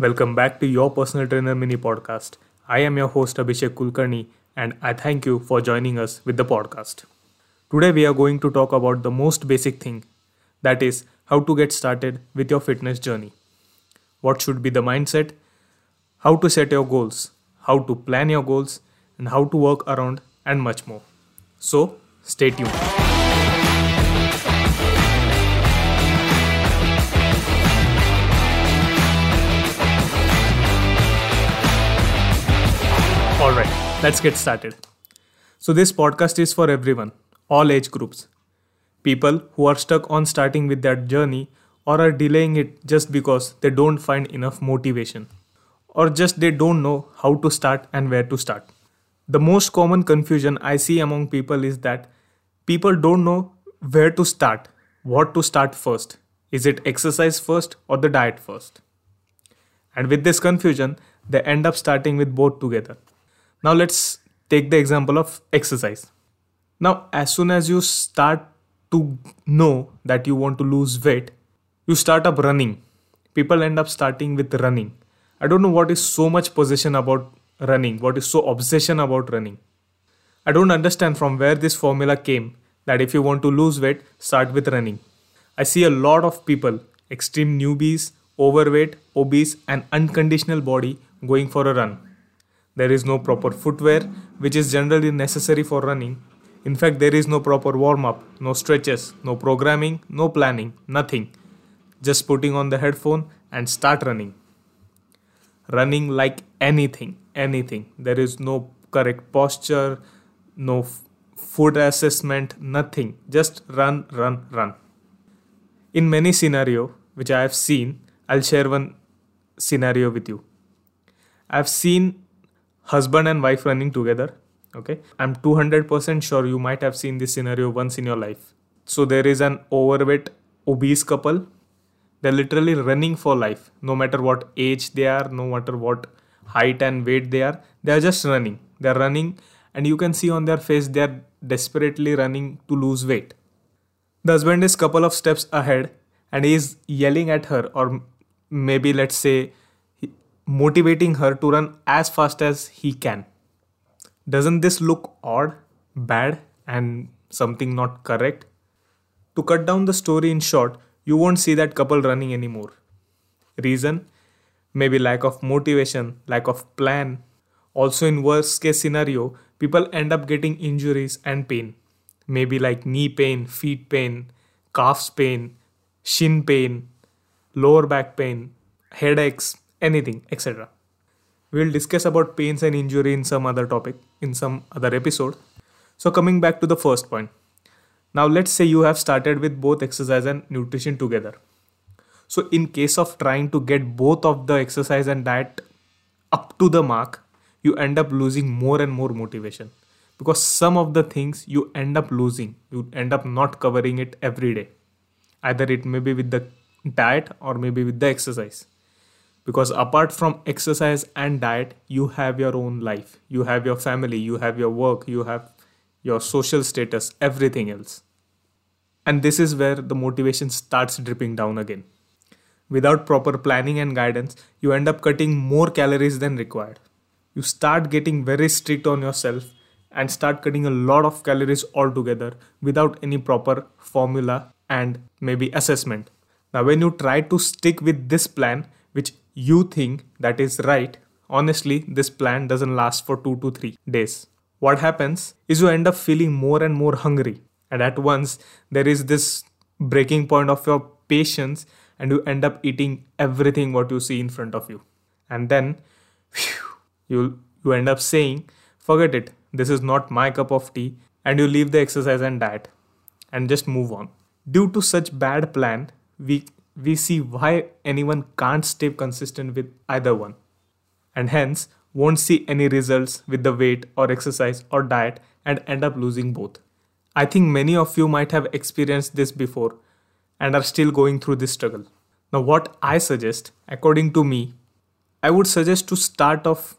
Welcome back to Your Personal Trainer Mini Podcast. I am your host Abhishek Kulkarni and I thank you for joining us with the podcast. Today we are going to talk about the most basic thing, that is how to get started with your fitness journey. What should be the mindset, how to set your goals, how to plan your goals and how to work around and much more. So stay tuned. Alright, let's get started. So this podcast is for everyone, all age groups. People who are stuck on starting with their journey or are delaying it just because they don't find enough motivation or just they don't know how to start and where to start. The most common confusion I see among people is that people don't know where to start, what to start first. Is it exercise first or the diet first? And with this confusion, they end up starting with both together. Now let's take the example of exercise. Now as soon as you start to know that you want to lose weight, you start up running. People end up starting with running. I don't know what is so much possession about running, what is so obsession about running. I don't understand from where this formula came that if you want to lose weight, start with running. I see a lot of people, extreme newbies, overweight, obese and unconditional body going for a run. There is no proper footwear, which is generally necessary for running. In fact, there is no proper warm-up, no stretches, no programming, no planning, nothing. Just putting on the headphone and start running. Running like anything. There is no correct posture, no foot assessment, nothing. Just run. In many scenarios, which I have seen, I'll share one scenario with you. I've seen husband and wife running together, okay? I'm 200% sure you might have seen this scenario once in your life. So there is an overweight, obese couple. They're literally running for life. No matter what age they are, no matter what height and weight they are just running. They're running and you can see on their face they're desperately running to lose weight. The husband is couple of steps ahead and he is yelling at her, or maybe let's say motivating her to run as fast as he can. Doesn't this look odd, bad, and something not correct? To cut down the story in short, you won't see that couple running anymore. Reason? Maybe lack of motivation, lack of plan. Also in worst case scenario, people end up getting injuries and pain. Maybe like knee pain, feet pain, calves pain, shin pain, lower back pain, headaches, anything, etc. We'll discuss about pains and injury in some other topic, in some other episode. So coming back to the first point. Now let's say you have started with both exercise and nutrition together. So in case of trying to get both of the exercise and diet up to the mark, you end up losing more and more motivation. Because some of the things you end up losing, you end up not covering it every day. Either it may be with the diet or maybe with the exercise. Because apart from exercise and diet, you have your own life, you have your family, you have your work, you have your social status, everything else. And this is where the motivation starts dripping down again. Without proper planning and guidance, you end up cutting more calories than required. You start getting very strict on yourself and start cutting a lot of calories altogether without any proper formula and maybe assessment. Now, when you try to stick with this plan, which you think that is right, honestly, this plan doesn't last for 2 to 3 days. What happens is you end up feeling more and more hungry. And at once, there is this breaking point of your patience and you end up eating everything what you see in front of you. And then you end up saying, forget it, this is not my cup of tea, and you leave the exercise and diet and just move on. Due to such bad plan, we see why anyone can't stay consistent with either one and hence won't see any results with the weight or exercise or diet and end up losing both. I think many of you might have experienced this before and are still going through this struggle. Now what I suggest, according to me, I would suggest to start off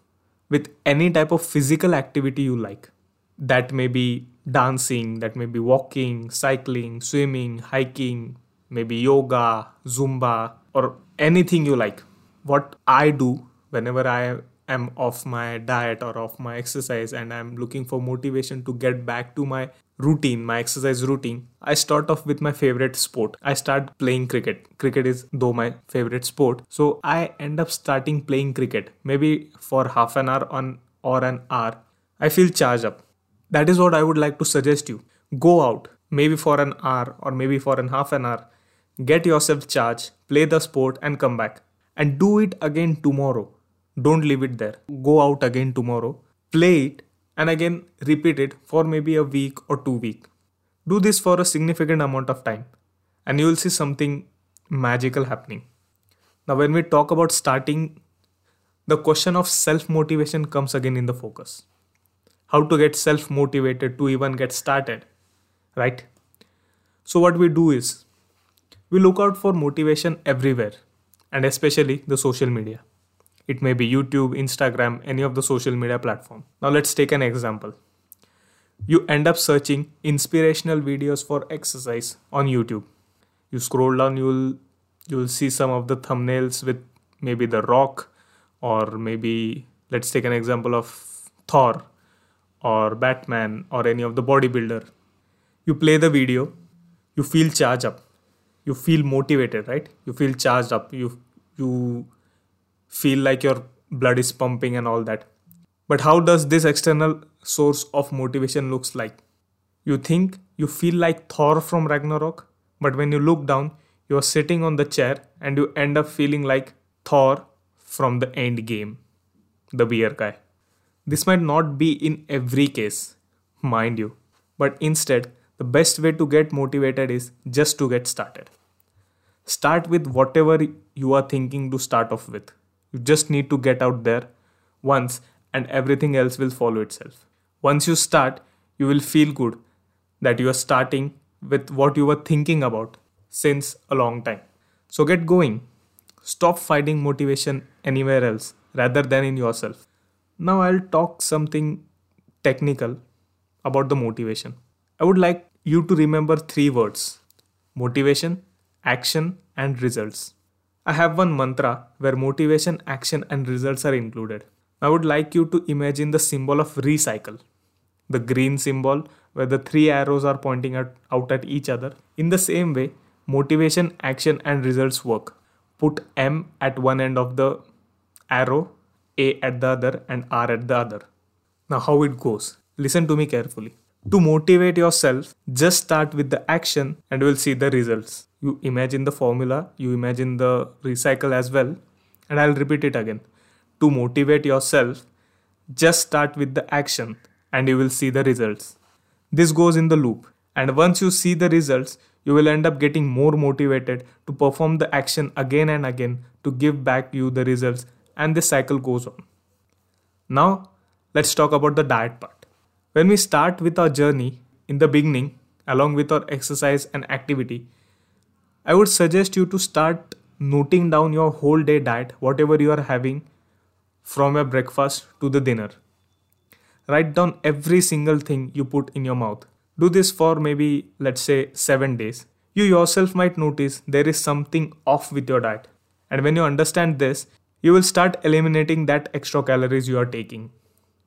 with any type of physical activity you like. That may be dancing, that may be walking, cycling, swimming, hiking, maybe yoga, Zumba, or anything you like. what I do whenever I am off my diet or off my exercise and I'm looking for motivation to get back to my routine, my exercise routine, I start off with my favorite sport. I start playing cricket. Cricket is though my favorite sport. So I end up starting playing cricket, maybe for half an hour or an hour. I feel charged up. That is what I would like to suggest you. Go out, maybe for an hour or maybe for an half an hour. Get yourself charged, play the sport and come back. And do it again tomorrow. Don't leave it there. Go out again tomorrow, play it, and again repeat it for maybe a week or 2 weeks. Do this for a significant amount of time and you will see something magical happening. Now when we talk about starting, the question of self-motivation comes again in the focus. How to get self-motivated to even get started, right? So what we do is, we look out for motivation everywhere and especially the social media. It may be YouTube, Instagram, any of the social media platform. Now let's take an example. You end up searching inspirational videos for exercise on YouTube. You scroll down, you'll see some of the thumbnails with maybe The Rock, or maybe let's take an example of Thor or Batman or any of the bodybuilder. You play the video, you feel charged up, you feel motivated, right? You feel charged up, you feel like your blood is pumping and all that. But how does this external source of motivation looks like? You think you feel like Thor from Ragnarok, but when you look down, you are sitting on the chair and you end up feeling like Thor from the Endgame, the beer guy. This might not be in every case, mind you, but instead, the best way to get motivated is just to get started. Start with whatever you are thinking to start off with. You just need to get out there once and everything else will follow itself. Once you start, you will feel good that you are starting with what you were thinking about since a long time. So get going. Stop finding motivation anywhere else rather than in yourself. Now I'll talk something technical about the motivation. I would like you to remember 3 words: motivation, action and results. I have one mantra where motivation, action and results are included. I would like you to imagine the symbol of recycle. The green symbol where the 3 arrows are pointing out at each other. In the same way, motivation, action and results work. Put M at one end of the arrow, A at the other and R at the other. Now how it goes. Listen to me carefully. To motivate yourself, just start with the action and you will see the results. You imagine the formula, you imagine the recycle as well, and I'll repeat it again. To motivate yourself, just start with the action and you will see the results. This goes in the loop, and once you see the results, you will end up getting more motivated to perform the action again and again to give back you the results, and this cycle goes on. Now, let's talk about the diet part. When we start with our journey in the beginning, along with our exercise and activity, I would suggest you to start noting down your whole day diet, whatever you are having from your breakfast to the dinner. Write down every single thing you put in your mouth. Do this for maybe, let's say, 7 days. You yourself might notice there is something off with your diet. And when you understand this, you will start eliminating that extra calories you are taking.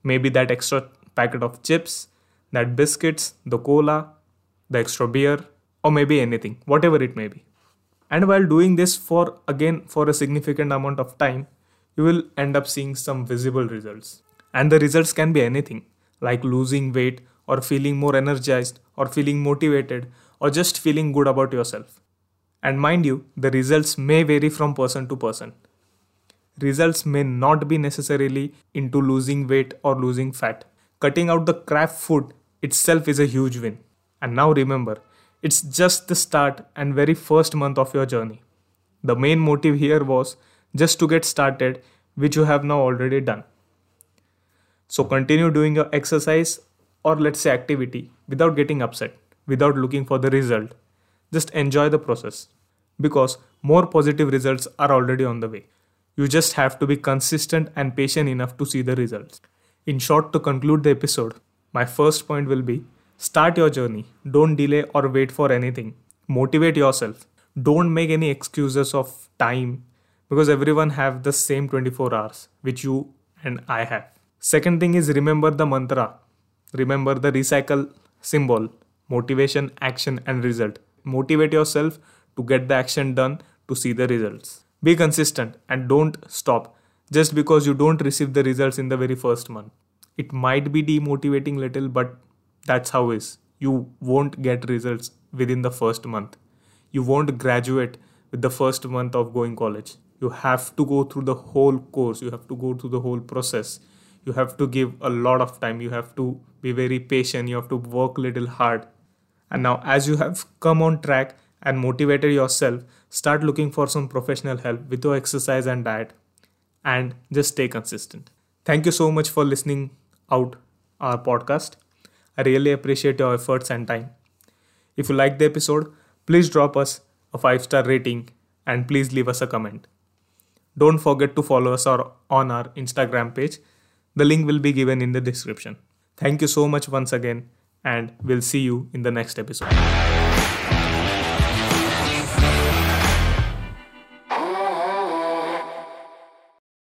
Maybe that extra packet of chips, that biscuits, the cola, the extra beer, or maybe anything, whatever it may be. And while doing this for a significant amount of time, you will end up seeing some visible results. And the results can be anything, like losing weight or feeling more energized or feeling motivated or just feeling good about yourself. And mind you, the results may vary from person to person. Results may not be necessarily into losing weight or losing fat. Cutting out the crap food itself is a huge win. And now remember, it's just the start and very first month of your journey. The main motive here was just to get started, which you have now already done. So continue doing your exercise or let's say activity without getting upset, without looking for the result. Just enjoy the process because more positive results are already on the way. You just have to be consistent and patient enough to see the results. In short, to conclude the episode, my first point will be: start your journey. Don't delay or wait for anything. Motivate yourself. Don't make any excuses of time because everyone have the same 24 hours, which you and I have. Second thing is remember the mantra. Remember the recycle symbol, motivation, action and result. Motivate yourself to get the action done, to see the results. Be consistent and don't stop just because you don't receive the results in the very first month. It might be demotivating little, but that's how it is. You won't get results within the first month. You won't graduate with the first month of going college. You have to go through the whole course. You have to go through the whole process. You have to give a lot of time. You have to be very patient. You have to work little hard. And now as you have come on track and motivated yourself, start looking for some professional help with your exercise and diet. And just stay consistent. Thank you so much for listening out our podcast. I really appreciate your efforts and time. If you like the episode, please drop us a 5-star rating and please leave us a comment. Don't forget to follow us on our Instagram page. The link will be given in the description. Thank you so much once again, and we'll see you in the next episode.